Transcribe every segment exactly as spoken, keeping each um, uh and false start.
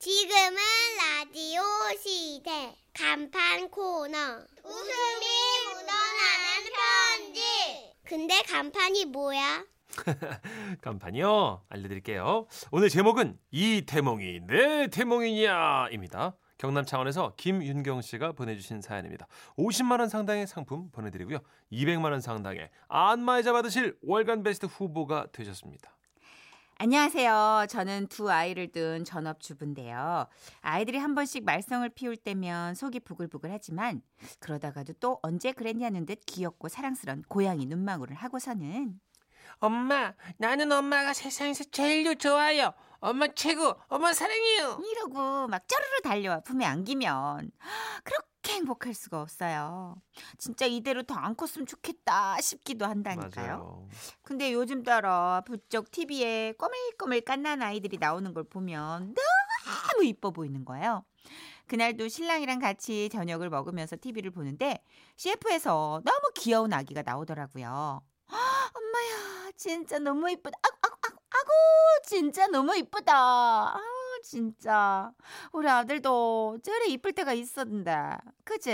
지금은 라디오 시대 간판 코너 웃음이 묻어나는 편지. 근데 간판이 뭐야? 간판이요? 알려드릴게요. 오늘 제목은 이 태몽이 내 태몽이냐 입니다. 경남 창원에서 김윤경 씨가 보내주신 사연입니다. 오십만 원 상당의 상품 보내드리고요. 이백만 원 상당의 안마의자 받으실 월간 베스트 후보가 되셨습니다. 안녕하세요. 저는 두 아이를 둔 전업주부인데요. 아이들이 한 번씩 말썽을 피울 때면 속이 부글부글 하지만 그러다가도 또 언제 그랬냐는 듯 귀엽고 사랑스러운 고양이 눈망울을 하고서는 엄마, 나는 엄마가 세상에서 제일 좋아요. 엄마 최고, 엄마 사랑해요. 이러고 막 쪼르르 달려와 품에 안기면 그렇게 행복할 수가 없어요. 진짜 이대로 더 안 컸으면 좋겠다 싶기도 한다니까요. 맞아요. 근데 요즘 따라 부쩍 티비에 꼬물꼬물 갓난 아이들이 나오는 걸 보면 너무 이뻐 보이는 거예요. 그날도 신랑이랑 같이 저녁을 먹으면서 티비를 보는데 씨에프에서 너무 귀여운 아기가 나오더라고요. 엄마야 진짜 너무 이쁘다. 아구 아구 아구 진짜 너무 이쁘다. 아 진짜 우리 아들도 저래 이쁠 때가 있었는데 그지?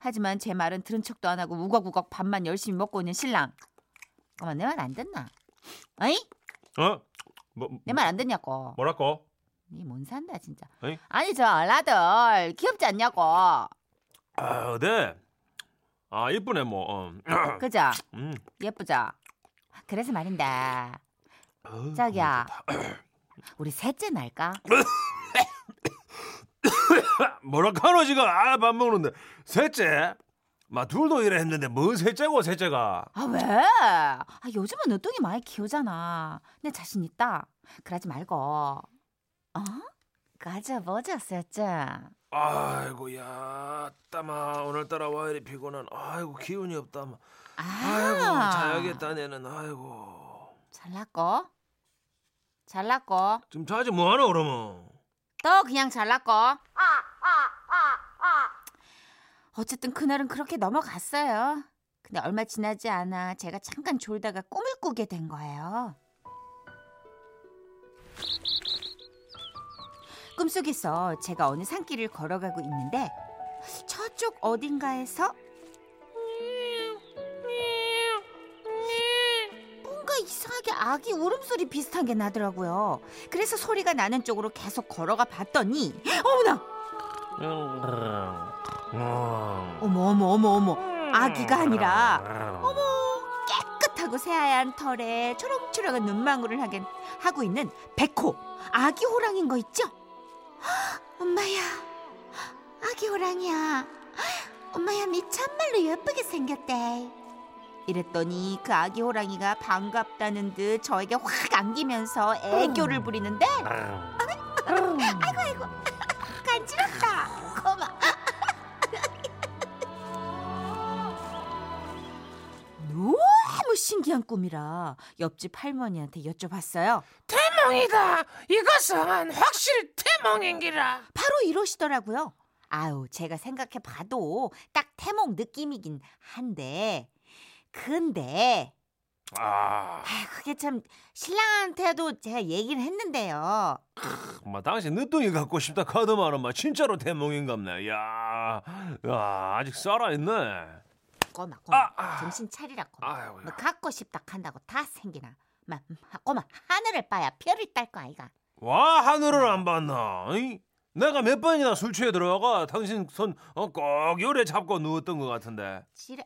하지만 제 말은 들은 척도 안 하고 우걱우걱 밥만 열심히 먹고 있는 신랑. 어머 내 말 안 듣나? 어이? 어? 뭐, 내 말 안 듣냐고. 뭐라고? 이 뭔 산다 진짜. 어이? 아니 저 라들 귀엽지 않냐고. 아 네. 아 예쁘네 뭐 어. 그죠? 음. 예쁘죠? 그래서 말인데 어, 자기야 우리 셋째 날까? 뭐라고 하노 지금? 아 밥 먹는데 셋째? 마 둘도 이래 했는데 뭐 셋째고 셋째가? 아 왜? 아 요즘은 늦둥이 많이 키우잖아. 내 자신 있다. 그러지 말고 어? 가져보자 셋째. 아이고야 따마 오늘따라 와 이리 피곤한. 아이고 기운이 없다. 아~ 아이고 자야겠다 내는. 아이고 잘났고 잘났고 좀 자지 뭐하나 그러면 또 그냥 잘났고. 아, 아, 아, 아. 어쨌든 그날은 그렇게 넘어갔어요. 근데 얼마 지나지 않아 제가 잠깐 졸다가 꿈을 꾸게 된 거예요. 꿈속에서 제가 어느 산길을 걸어가고 있는데 저쪽 어딘가에서 뭔가 이상하게 아기 울음소리 비슷한 게 나더라고요. 그래서 소리가 나는 쪽으로 계속 걸어가 봤더니 어머나! 어머 어머 어머 어머 아기가 아니라 어머 깨끗하고 새하얀 털에 초롱초롱한 눈망울을 하긴 하고 있는 백호 아기 호랑인 거 있죠? 엄마야 아기 호랑이야. 엄마야 니 참말로 예쁘게 생겼대. 이랬더니 그 아기 호랑이가 반갑다는 듯 저에게 확 안기면서 애교를 부리는데 아이고 아이고 간지럽다 고마워. 너무 신기한 꿈이라 옆집 할머니한테 여쭤봤어요. 태몽이다. 이것은 확실히 태몽인기라. 바로 이러시더라고요. 아유 제가 생각해봐도 딱 태몽 느낌이긴 한데 근데 아 아유, 그게 참 신랑한테도 제가 얘기를 했는데요. 엄마 당신 늦둥이 갖고 싶다 카드만 엄마 진짜로 태몽인갑네. 야, 야 아직 살아있네. 꼬마 꼬마 아, 아. 정신 차리라 꼬마. 아이고야. 너 갖고 싶다 한다고 다 생기나. 마, 꼬마 하늘을 봐야 별을 딸 거 아이가. 와 하늘을 안 봤나? 이? 내가 몇 번이나 술 취해 들어가 당신 손 꼭 요래 잡고 누웠던 것 같은데. 지레...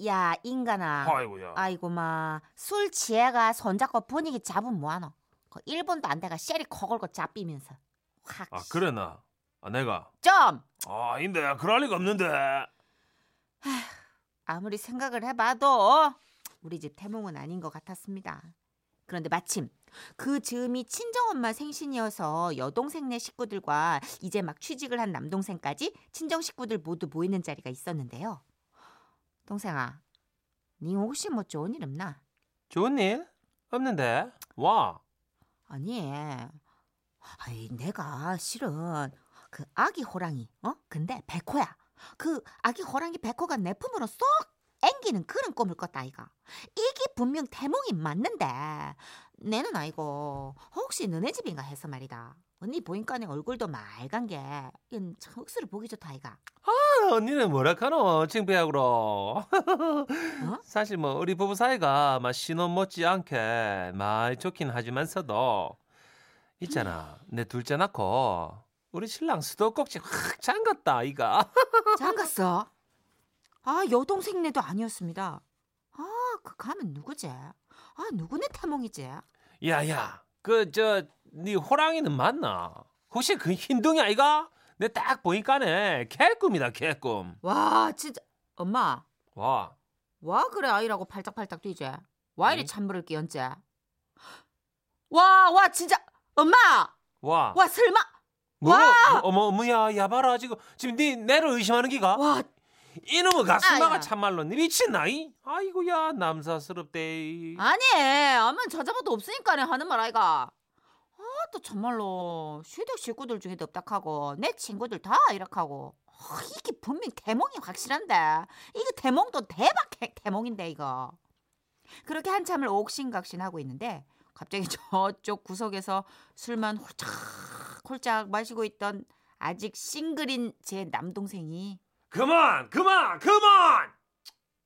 야 인간아. 아이고야. 아이고 마 술 취해가 손 잡고 분위기 잡으면 뭐하노? 그 일본도 안 돼가 쉐리 거걸고 잡히면서 확. 아 그래나? 아 내가. 좀. 아 인데 그럴 리가 없는데. 아휴. 아무리 생각을 해봐도 우리 집 태몽은 아닌 것 같았습니다. 그런데 마침 그 즈음이 친정엄마 생신이어서 여동생네 식구들과 이제 막 취직을 한 남동생까지 친정 식구들 모두 모이는 자리가 있었는데요. 동생아, 니 혹시 뭐 좋은 일 없나? 좋은 일? 없는데? 와. 아니, 아이 내가 실은 그 아기 호랑이, 어? 근데 백호야. 그 아기 호랑이 백호가 내 품으로 쏙 앵기는 그런 꿈을 꿨다 아이가. 이게 분명 태몽이 맞는데 내는 아이고 혹시 너네 집인가 해서 말이다. 언니 보니까 내 얼굴도 맑은 게 이건 참 억수로 보기 좋다 아이가. 아 언니는 뭐라카노 창피하구로. 어? 사실 뭐 우리 부부 사이가 막 신혼 못지않게 많이 좋긴 하지만서도 있잖아 음. 내 둘째 낳고 우리 신랑 수도꼭지 확 잠갔다 아이가. 잠갔어? 아 여동생네도 아니었습니다. 아 그 가면 누구지? 아 누구네 태몽이지? 야야 그 저 네 호랑이는 맞나? 혹시 그 흰둥이 아이가? 내 딱 보니까네 개꿈이다 개꿈. 와 진짜 엄마. 와. 와 그래 아이라고 팔짝팔짝 뛰지. 와 이리 찬물을 끼얹지. 와 와 진짜 엄마. 와. 와 설마. 뭐, 와. 어머 어머야 야 봐라 지금 지금 네 내를 의심하는 기가. 와. 이놈의 가슴마가 참말로 미친나이? 아이고야 남사스럽대. 아니 아만 찾아봐도 없으니까 하는 말 아이가. 아 또 참말로 시댁 식구들 중에도 없다카고 내 친구들 다 이렇하고. 아, 이게 분명 대몽이 확실한데 이게 대몽도 대박 대몽인데 이거. 그렇게 한참을 옥신각신하고 있는데 갑자기 저쪽 구석에서 술만 홀짝 홀짝 마시고 있던 아직 싱글인 제 남동생이 그만! 그만! 그만!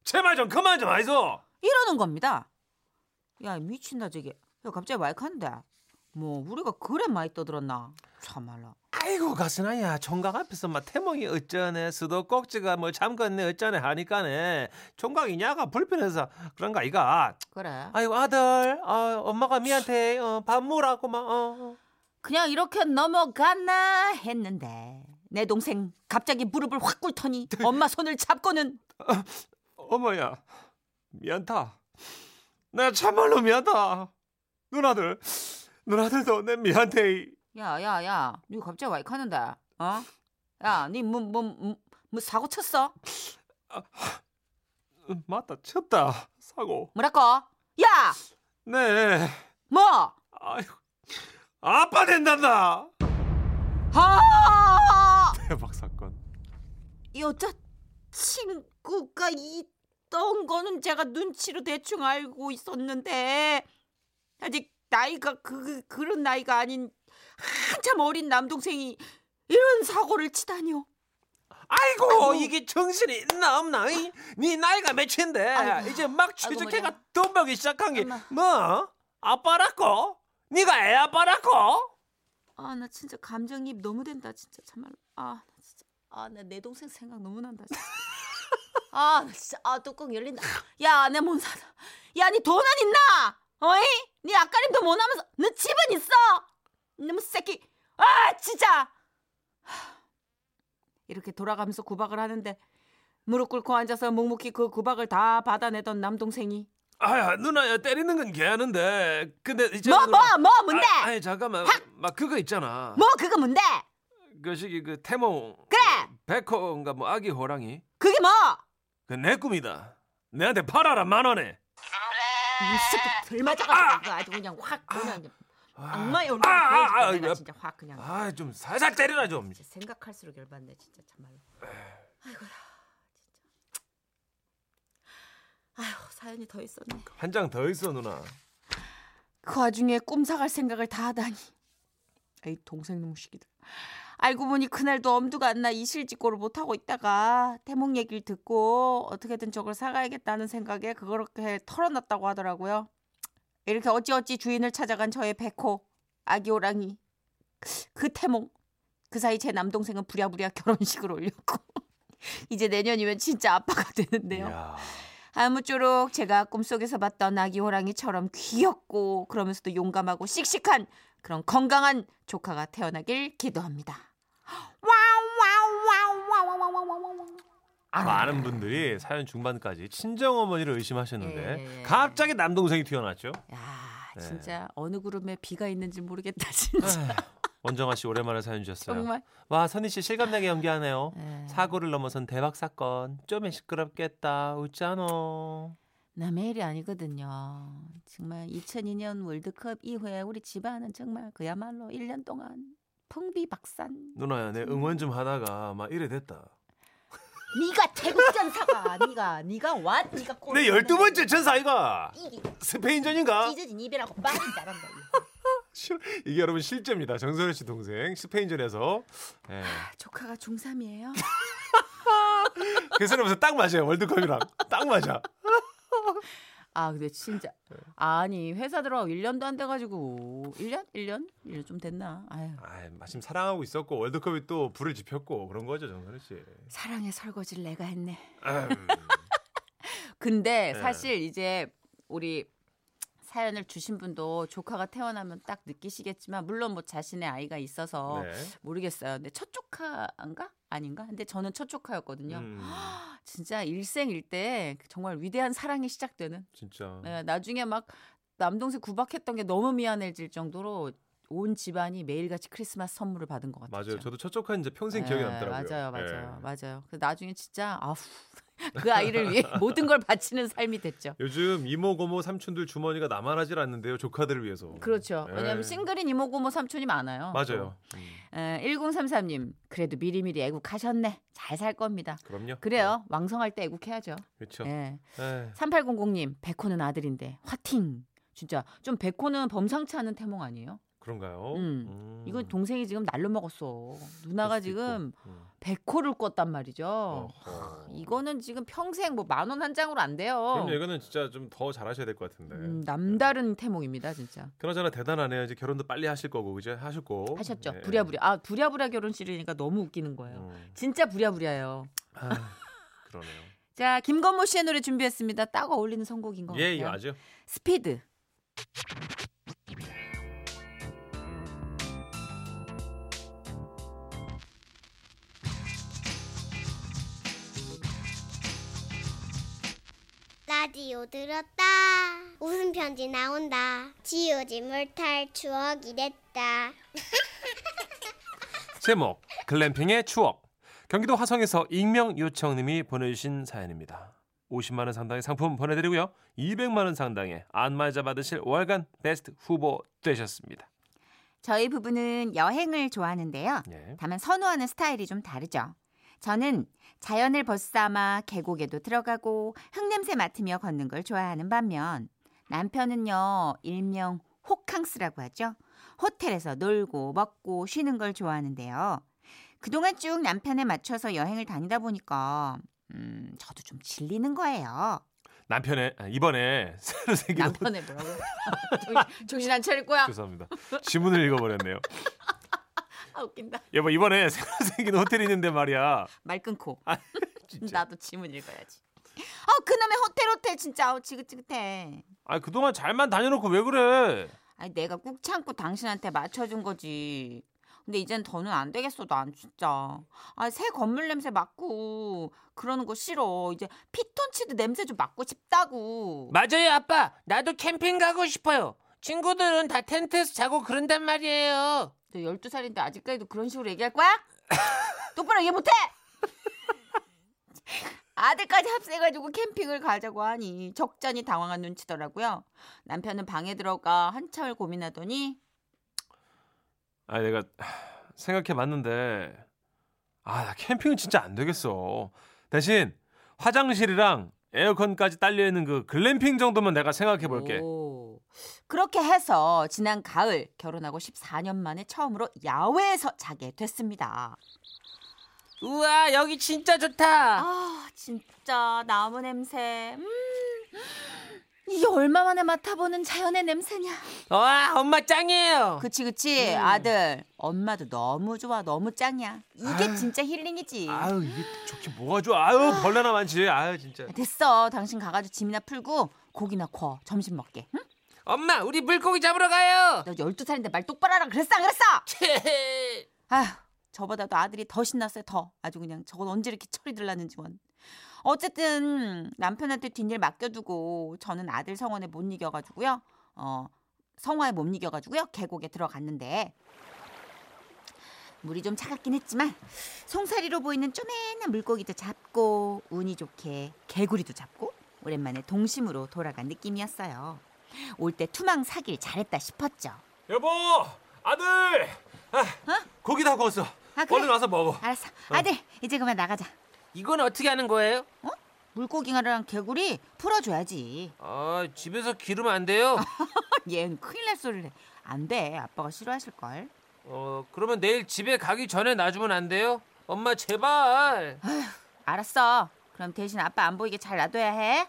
제발 좀 그만 좀 하이소! 이러는 겁니다. 야 미친다 저게. 야 갑자기 마이크한데 뭐 우리가 그래 많이 떠들었나? 참말로. 아이고 가스나야 총각 앞에서 막 태몽이 어쩌네 수도꼭지가 뭐 잠겼네 어쩌네 하니까네 총각이냐가 불편해서 그런가 이가. 그래. 아이고 아들 어, 엄마가 미한테 어, 밥 먹으라고 막 어. 그냥 이렇게 넘어갔나 했는데 내 동생 갑자기 무릎을 확 꿇더니 엄마 손을 잡고는 어, 어머야 미안다. 나 참말로 미안다. 누나들 누나들도 내 미안해. 야야야 니 갑자기 와이크 하는데 어? 야 니 뭐 뭐 뭐 뭐 사고 쳤어? 아, 맞다 쳤다 사고. 뭐라고? 야! 네 뭐? 아이고 아빠 된단다. 아 대박 사건. 여자 친구가 있던 거는 제가 눈치로 대충 알고 있었는데 아직 나이가 그 그런 나이가 아닌 한참 어린 남동생이 이런 사고를 치다니요. 아이고, 아이고. 이게 정신이 있나 없나? 니 네 나이가 몇인데 아이고. 이제 막 취직해가 돈 벌기 시작한 게 뭐 아빠라고? 네가 애 아빠라고? 아, 나 진짜 감정이입 너무 된다 진짜 참말로. 아, 나 진짜. 아, 나 내 동생 생각 너무 난다 진짜. 아, 나 진짜. 아, 뚜껑 열린다. 야, 내 몸 사다. 야, 니 돈은 있나? 어이? 니 아까림도 못 하면서 너 집은 있어? 너무 새끼. 아, 진짜. 이렇게 돌아가면서 구박을 하는데 무릎 꿇고 앉아서 묵묵히 그 구박을 다 받아내던 남동생이 아야 누나야 때리는 건 개하는데 근데 이제 뭐 뭐 뭐 뭔데? 아, 아니 잠깐만 확! 막 그거 있잖아. 뭐 그거 뭔데? 그 시기 그 태몽 그래 백호인가 뭐 아기 호랑이 그게 뭐? 그 내 꿈이다. 내한테 팔아라 만 원에. 이 새끼 덜 맞아가지고 이거 아주 그냥 확 그냥 악마의 얼굴 보여줄게 내가 진짜 확 그냥. 아 좀 살살 때리라 좀. 진짜 생각할수록 열받네 진짜 참말로. 아이고야. 아휴 사연이 더 있었네. 한 장 더 있어 누나. 그 와중에 꼼사갈 생각을 다 하다니. 이 동생 놈 시기들. 알고 보니 그날도 엄두가 안 나 이실직고를 못하고 있다가 태몽 얘기를 듣고 어떻게든 저걸 사가야겠다는 생각에 그렇게 털어놨다고 하더라고요. 이렇게 어찌어찌 주인을 찾아간 저의 백호 아기 호랑이 그 태몽. 그 사이 제 남동생은 부랴부랴 결혼식을 올렸고 이제 내년이면 진짜 아빠가 되는데요. 이야. 아무쪼록 제가 꿈속에서 봤던 아기 호랑이처럼 귀엽고 그러면서도 용감하고 씩씩한 그런 건강한 조카가 태어나길 기도합니다. 아, 많은 분들이 사연 중반까지 친정어머니를 의심하셨는데 예. 갑자기 남동생이 튀어나왔죠. 야, 진짜 예. 어느 구름에 비가 있는지 모르겠다 진짜. 원정아 씨 오랜만에 사연 주셨어요. 정말? 와 선희 씨 실감나게 연기하네요. 에이. 사고를 넘어선 대박 사건. 좀에 시끄럽겠다. 웃잖아. 나 매일이 아니거든요. 정말 이천이 년 월드컵 이후에 우리 집안은 정말 그야말로 일 년 동안 풍비박산. 누나야 내 응원 좀 하다가 막 이래 됐다. 네가 태국전사가 네가 네가 와 네가 내 열두 번째 전사 아이가 스페인전인가? 찢어진 입이라고 말이 잘한다. 이게 여러분 실제입니다. 정선현 씨 동생 스페인전에서 예. 아, 조카가 중삼이에요. 그래서 무슨 딱 맞아요. 월드컵이랑 딱 맞아. 아 근데 진짜 아니 회사 들어가고 일 년도 안 돼가지고 일 년? 일 년? 일 년 좀 됐나? 아유. 아이, 마침 사랑하고 있었고 월드컵이 또 불을 지폈고 그런 거죠 정선우 씨. 사랑의 설거지를 내가 했네. 근데 사실 네. 이제 우리 사연을 주신 분도 조카가 태어나면 딱 느끼시겠지만 물론 뭐 자신의 아이가 있어서 네. 모르겠어요. 근데 첫 조카인가? 아닌가? 근데 저는 첫 조카였거든요. 음. 허, 진짜 일생일대 정말 위대한 사랑이 시작되는. 진짜. 네, 나중에 막 남동생 구박했던 게 너무 미안해질 정도로 온 집안이 매일같이 크리스마스 선물을 받은 것 같아요. 맞아요. 저도 첫 조카 이제 평생 네, 기억에 남더라고요. 맞아요, 맞아요, 네. 맞아요. 그래서 나중에 진짜 아우. 그 아이를 위해 모든 걸 바치는 삶이 됐죠. 요즘 이모, 고모, 삼촌들 주머니가 나만하질 않는데요. 조카들을 위해서. 그렇죠. 에이. 왜냐하면 싱글인 이모, 고모, 삼촌이 많아요. 맞아요. 음. 에, 일공삼삼 님. 그래도 미리미리 애국하셨네. 잘 살 겁니다. 그럼요. 그래요. 네. 왕성할 때 애국해야죠. 그렇죠. 삼팔공공 님. 백호는 아들인데. 화팅. 진짜 좀 백호는 범상치 않은 태몽 아니에요? 그런가요? 음. 음. 이건 동생이 지금 날로 먹었어. 누나가 지금 음. 백호를 꿨단 말이죠. 어허. 이거는 지금 평생 뭐 만 원 한 장으로 안 돼요. 그럼요. 이거는 진짜 좀 더 잘하셔야 될 것 같은데. 음, 남다른 네. 태몽입니다, 진짜. 그나저나 대단하네요. 이제 결혼도 빨리 하실 거고, 그죠? 하셨고. 하셨죠. 네. 부랴부랴. 아, 부랴부랴 결혼식이니까 너무 웃기는 거예요. 음. 진짜 부랴부랴예요. 아, 그러네요. 자, 김건모 씨의 노래 준비했습니다. 딱 어울리는 선곡인 것 예, 같아요. 예, 맞아요. 스피드. 라디오 들었다. 웃음 편지 나온다. 지우지 못할 추억이 됐다. 제목 글램핑의 추억. 경기도 화성에서 익명 요청님이 보내주신 사연입니다. 오십만 원 상당의 상품 보내드리고요. 이백만 원 상당의 안마자 받으실 월간 베스트 후보 되셨습니다. 저희 부부는 여행을 좋아하는데요. 예. 다만 선호하는 스타일이 좀 다르죠. 저는 자연을 벗삼아 계곡에도 들어가고 흙냄새 맡으며 걷는 걸 좋아하는 반면 남편은요. 일명 호캉스라고 하죠. 호텔에서 놀고 먹고 쉬는 걸 좋아하는데요. 그동안 쭉 남편에 맞춰서 여행을 다니다 보니까 음, 저도 좀 질리는 거예요. 남편의 이번에 새로 생긴 남편의 뭐라고요? 정신, 정신 안 차릴 거야? 죄송합니다. 지문을 읽어버렸네요. 아, 웃긴다. 여보 이번에 새로 생긴 호텔이 있는데 말이야. 말 끊고. 아, 나도 지문 읽어야지. 아 그놈의 호텔 호텔 진짜 아우 지긋지긋해. 아 그동안 잘만 다녀놓고 왜 그래? 아니 내가 꾹 참고 당신한테 맞춰준 거지. 근데 이젠 더는 안 되겠어 난 진짜. 아 새 건물 냄새 맡고 그러는 거 싫어. 이제 피톤치드 냄새 좀 맡고 싶다고. 맞아요 아빠. 나도 캠핑 가고 싶어요. 친구들은 다 텐트에서 자고 그런단 말이에요. 너 열두 살인데 아직까지도 그런 식으로 얘기할 거야? 똑바로 얘기 못해! 아들까지 합세해가지고 캠핑을 가자고 하니 적잖이 당황한 눈치더라고요. 남편은 방에 들어가 한참을 고민하더니 아 내가 생각해봤는데 아 나 캠핑은 진짜 안 되겠어. 대신 화장실이랑 에어컨까지 딸려있는 그 글램핑 정도만 내가 생각해볼게. 오. 그렇게 해서 지난 가을 결혼하고 십사 년 만에 처음으로 야외에서 자게 됐습니다. 우와 여기 진짜 좋다. 아 진짜 나무 냄새. 음, 이게 얼마만에 맡아보는 자연의 냄새냐. 와 엄마 짱이에요. 그치 그치 음. 아들 엄마도 너무 좋아. 너무 짱이야. 이게 아유, 진짜 힐링이지. 아유 이게 좋긴 뭐가 좋아. 아유 벌레나 많지. 아유 진짜 됐어. 당신 가가지고 짐이나 풀고 고기나 구워 점심 먹게. 응? 엄마 우리 물고기 잡으러 가요. 너 열두 살인데 말 똑바로 하라 그랬어 안 그랬어? 아휴 저보다도 아들이 더 신났어요. 더 아주 그냥 저건 언제 이렇게 철이 들랐는지 원. 어쨌든 남편한테 뒷일 맡겨두고 저는 아들 성원에 못 이겨가지고요. 어 성화에 못 이겨가지고요. 계곡에 들어갔는데 물이 좀 차갑긴 했지만 송사리로 보이는 쪼매한 물고기도 잡고 운이 좋게 개구리도 잡고 오랜만에 동심으로 돌아간 느낌이었어요. 올 때 투망 사길 잘했다 싶었죠. 여보 아들 아, 어? 고기 다 구웠어. 아, 그래? 얼른 와서 먹어. 알았어. 아들 어. 이제 그만 나가자. 이건 어떻게 하는 거예요? 어? 물고기랑 개구리 풀어줘야지. 아, 집에서 기르면 안 돼요? 얘는 큰일 날 소리를 해. 안 돼. 아빠가 싫어하실걸. 어, 그러면 내일 집에 가기 전에 놔주면 안 돼요? 엄마 제발. 아휴, 알았어. 그럼 대신 아빠 안 보이게 잘 놔둬야 해.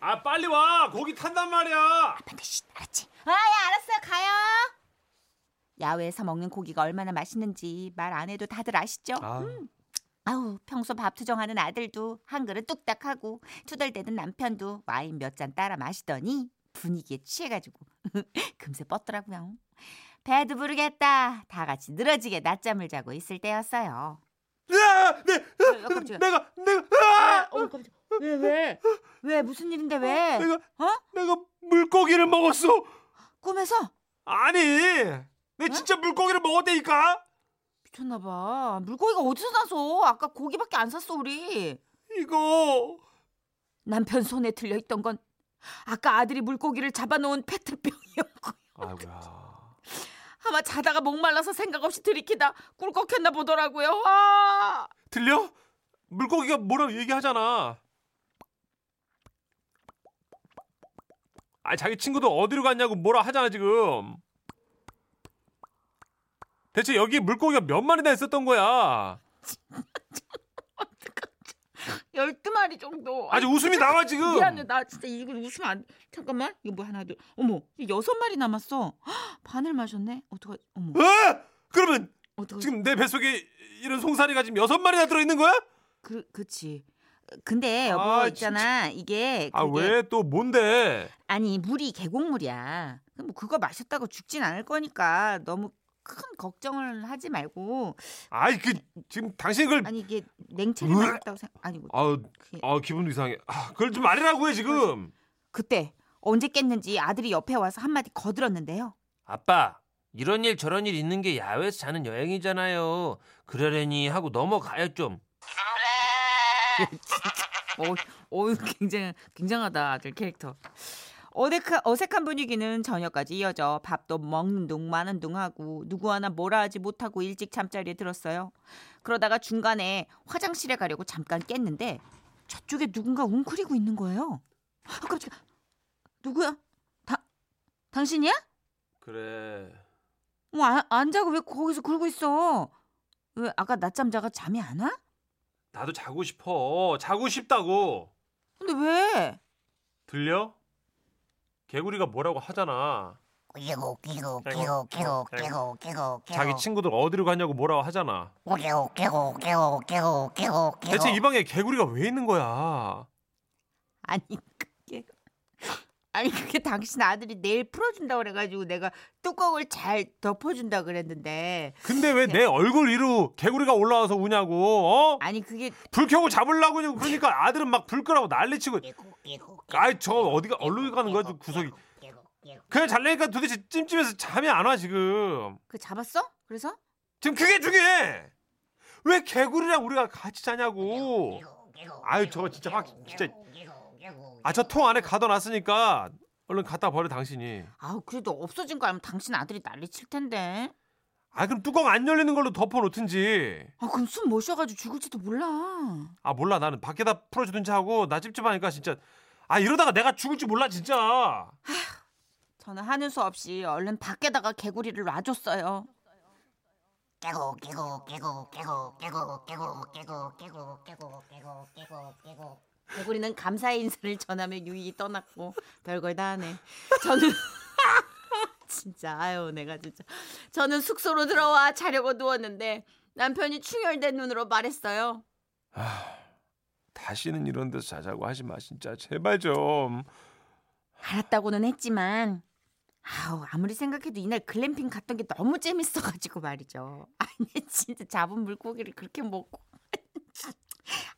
아, 빨리 와. 고기 탄단 말이야. 아빠한테 쉿. 알았지? 아, 야, 알았어요. 가요. 야외에서 먹는 고기가 얼마나 맛있는지 말 안 해도 다들 아시죠? 아. 음. 아우, 평소 밥 투정하는 아들도 한 그릇 뚝딱 하고 투덜대는 남편도 와인 몇 잔 따라 마시더니 분위기에 취해가지고 금세 뻗더라고요. 배도 부르겠다. 다 같이 늘어지게 낮잠을 자고 있을 때였어요. 으아! 네! 어, 깜짝이야. 내가! 내가! 아! 어, 깜짝이야. 왜? 왜? 왜? 무슨 일인데 왜? 내가, 어? 내가 물고기를 먹었어. 꿈에서? 아니! 내 진짜 에? 물고기를 먹었다니까? 미쳤나봐. 물고기가 어디서 나서? 아까 고기밖에 안 샀어 우리. 이거. 남편 손에 들려있던 건 아까 아들이 물고기를 잡아놓은 페트병이었고요. 아이고야. 아마 자다가 목말라서 생각 없이 들이키다 꿀꺽했나 보더라고요. 아! 들려? 물고기가 뭐라고 얘기하잖아. 아, 자기 친구도 어디로 갔냐고 뭐라 하잖아 지금. 대체 여기 물고기가 몇 마리나 있었던 거야? 열두 마리 정도. 아직 웃음이 잠깐, 나와 지금. 미안해. 나 진짜 이거 웃으면 안. 잠깐만. 이거 뭐 하나 둘. 어머. 여섯 마리 남았어. 헉, 반을 마셨네. 어떡하지. 어머. 어? 그러면 어떡하지? 지금 내 뱃속에 이런 송사리가 지금 여섯 마리나 들어있는 거야? 그, 그치. 근데 여보 아, 있잖아. 진짜. 이게. 아, 왜 또 뭔데? 아니 물이 계곡물이야. 뭐 그거 마셨다고 죽진 않을 거니까 너무 큰 걱정을 하지 말고. 아이 그 지금 당신 그걸 아니 이게 냉채를 먹었다고 생각 아니고. 아, 아 기분도 이상해. 아, 그걸 좀 말이라고 해 지금. 그때 언제 깼는지 아들이 옆에 와서 한 마디 거들었는데요. 아빠 이런 일 저런 일 있는 게 야외에서 자는 여행이잖아요. 그러려니 하고 넘어가요 좀. 어, 어, 굉장히 굉장하다 아들 캐릭터. 어색한, 어색한 분위기는 저녁까지 이어져 밥도 먹는 둥 마는 둥 하고 누구 하나 뭐라 하지 못하고 일찍 잠자리에 들었어요. 그러다가 중간에 화장실에 가려고 잠깐 깼는데 저쪽에 누군가 웅크리고 있는 거예요. 아, 깜짝이야. 누구야? 다, 당신이야? 그래. 어, 안, 안 자고 왜 거기서 굴고 있어? 왜 아까 낮잠 자가 잠이 안 와? 나도 자고 싶어. 자고 싶다고. 근데 왜? 들려? 개구리가 뭐라고 하잖아. 끼고 끼고 끼고 끼고 끼고 끼고 자기 친구들 어디로 가냐고 뭐라고 하잖아. 끼고 끼고 끼고 끼고 끼고 대체 이 방에 개구리가 왜 있는 거야? 아니 그게 아니 그게 당신 아들이 내일 풀어준다 그래가지고 내가 뚜껑을 잘 덮어준다 그랬는데. 근데 왜 내 얼굴 위로 개구리가 올라와서 우냐고? 어? 아니 그게 불 켜고 잡으려고 그러니까 아들은 막 불 끄라고 난리치고. 아이 저 어디가 얼른 가는 거야 구석이. 그냥 잘래니까 도대체 찜찜해서 잠이 안 와 지금. 그 잡았어? 그래서? 지금 그게 중요해. 왜 개구리랑 우리가 같이 자냐고. 아유 저거 진짜 확 진짜. 아 저 통 안에 가둬놨으니까 얼른 갖다 버려 당신이. 아우 그래도 없어진 거 알면 당신 아들이 난리칠 텐데. 아 그럼 뚜껑 안 열리는 걸로 덮어놓든지. 아 그럼 숨 못 쉬어가지고 죽을지도 몰라. 아 몰라 나는 밖에다 풀어주든지 하고 나 찝찝하니까 진짜. 아 이러다가 내가 죽을지 몰라 진짜. 아휴, 저는 하는 수 없이 얼른 밖에다가 개구리를 놔줬어요. 깨고 깨고 깨고 깨고 깨고 깨고 깨고 깨고 깨고 깨고 깨고 깨고. 개구리는 감사의 인사를 전하며 유유히 떠났고 별걸 다 하네. 저는 진짜 아유 내가 진짜. 저는 숙소로 들어와 자려고 누웠는데 남편이 충혈된 눈으로 말했어요. 아, 다시는 이런 데서 자자고 하지 마 진짜 제발 좀. 알았다고는 했지만 아우 아무리 생각해도 이날 글램핑 갔던 게 너무 재밌어가지고 말이죠. 아니 진짜 잡은 물고기를 그렇게 먹고.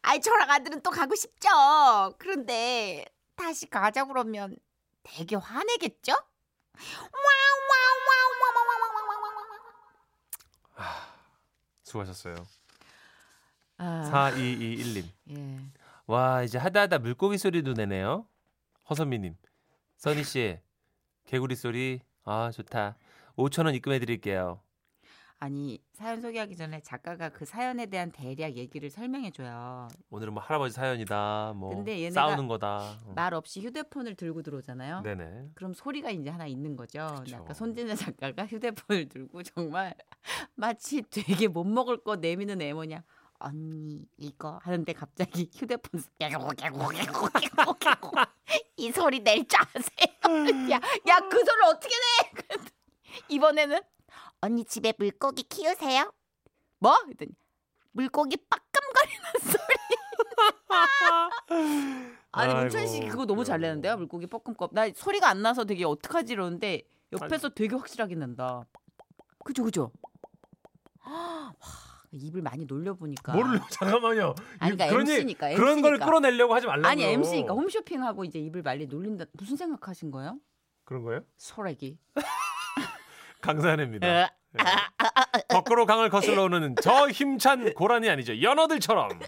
아이 저랑 아들은 또 가고 싶죠. 그런데 다시 가자 그러면 되게 화내겠죠? 아, 수고하셨어요. 아, 사이이일님. 예. 와 이제 하다하다 물고기 소리도 내네요. 허선미님. 선희씨 개구리 소리 아 좋다. 오천 원 입금해드릴게요. 아니 사연 소개하기 전에 작가가 그 사연에 대한 대략 얘기를 설명해줘요. 오늘은 뭐 할아버지 사연이다. 뭐 근데 얘네가 싸우는 거다. 말 없이 휴대폰을 들고 들어오잖아요. 네네. 그럼 소리가 이제 하나 있는 거죠. 근데 아까 손진아 작가가 휴대폰을 들고 정말 마치 되게 못 먹을 거 내미는 애 뭐냐. 언니 이거 하는데 갑자기 휴대폰 이 소리 낼 줄 아세요? 야, 야, 그 소리를 어떻게 내? 이번에는 언니 집에 물고기 키우세요? 뭐? 이랬더니 물고기 빠끔거리는 소리. 아니 문천씨 그거 너무 잘 내는데요? 물고기 뻐끔꺼. 나 소리가 안 나서 되게 어떡하지 이러는데 옆에서 아니, 되게 확실하게 난다. 그죠 그죠? 와 입을 많이 놀려보니까. 모르려 잠깐만요. 아니, 그러니까 그런 엠씨니까, 엠씨니까. 그런 걸 끌어내려고 하지 말라고요. 아니 엠씨니까 홈쇼핑하고 이제 입을 많이 놀린다. 무슨 생각하신 거예요? 그런 거예요? 소래기. 강산입니다. 네. 거꾸로 강을 거슬러 오는 저 힘찬 고라니 아니죠. 연어들처럼.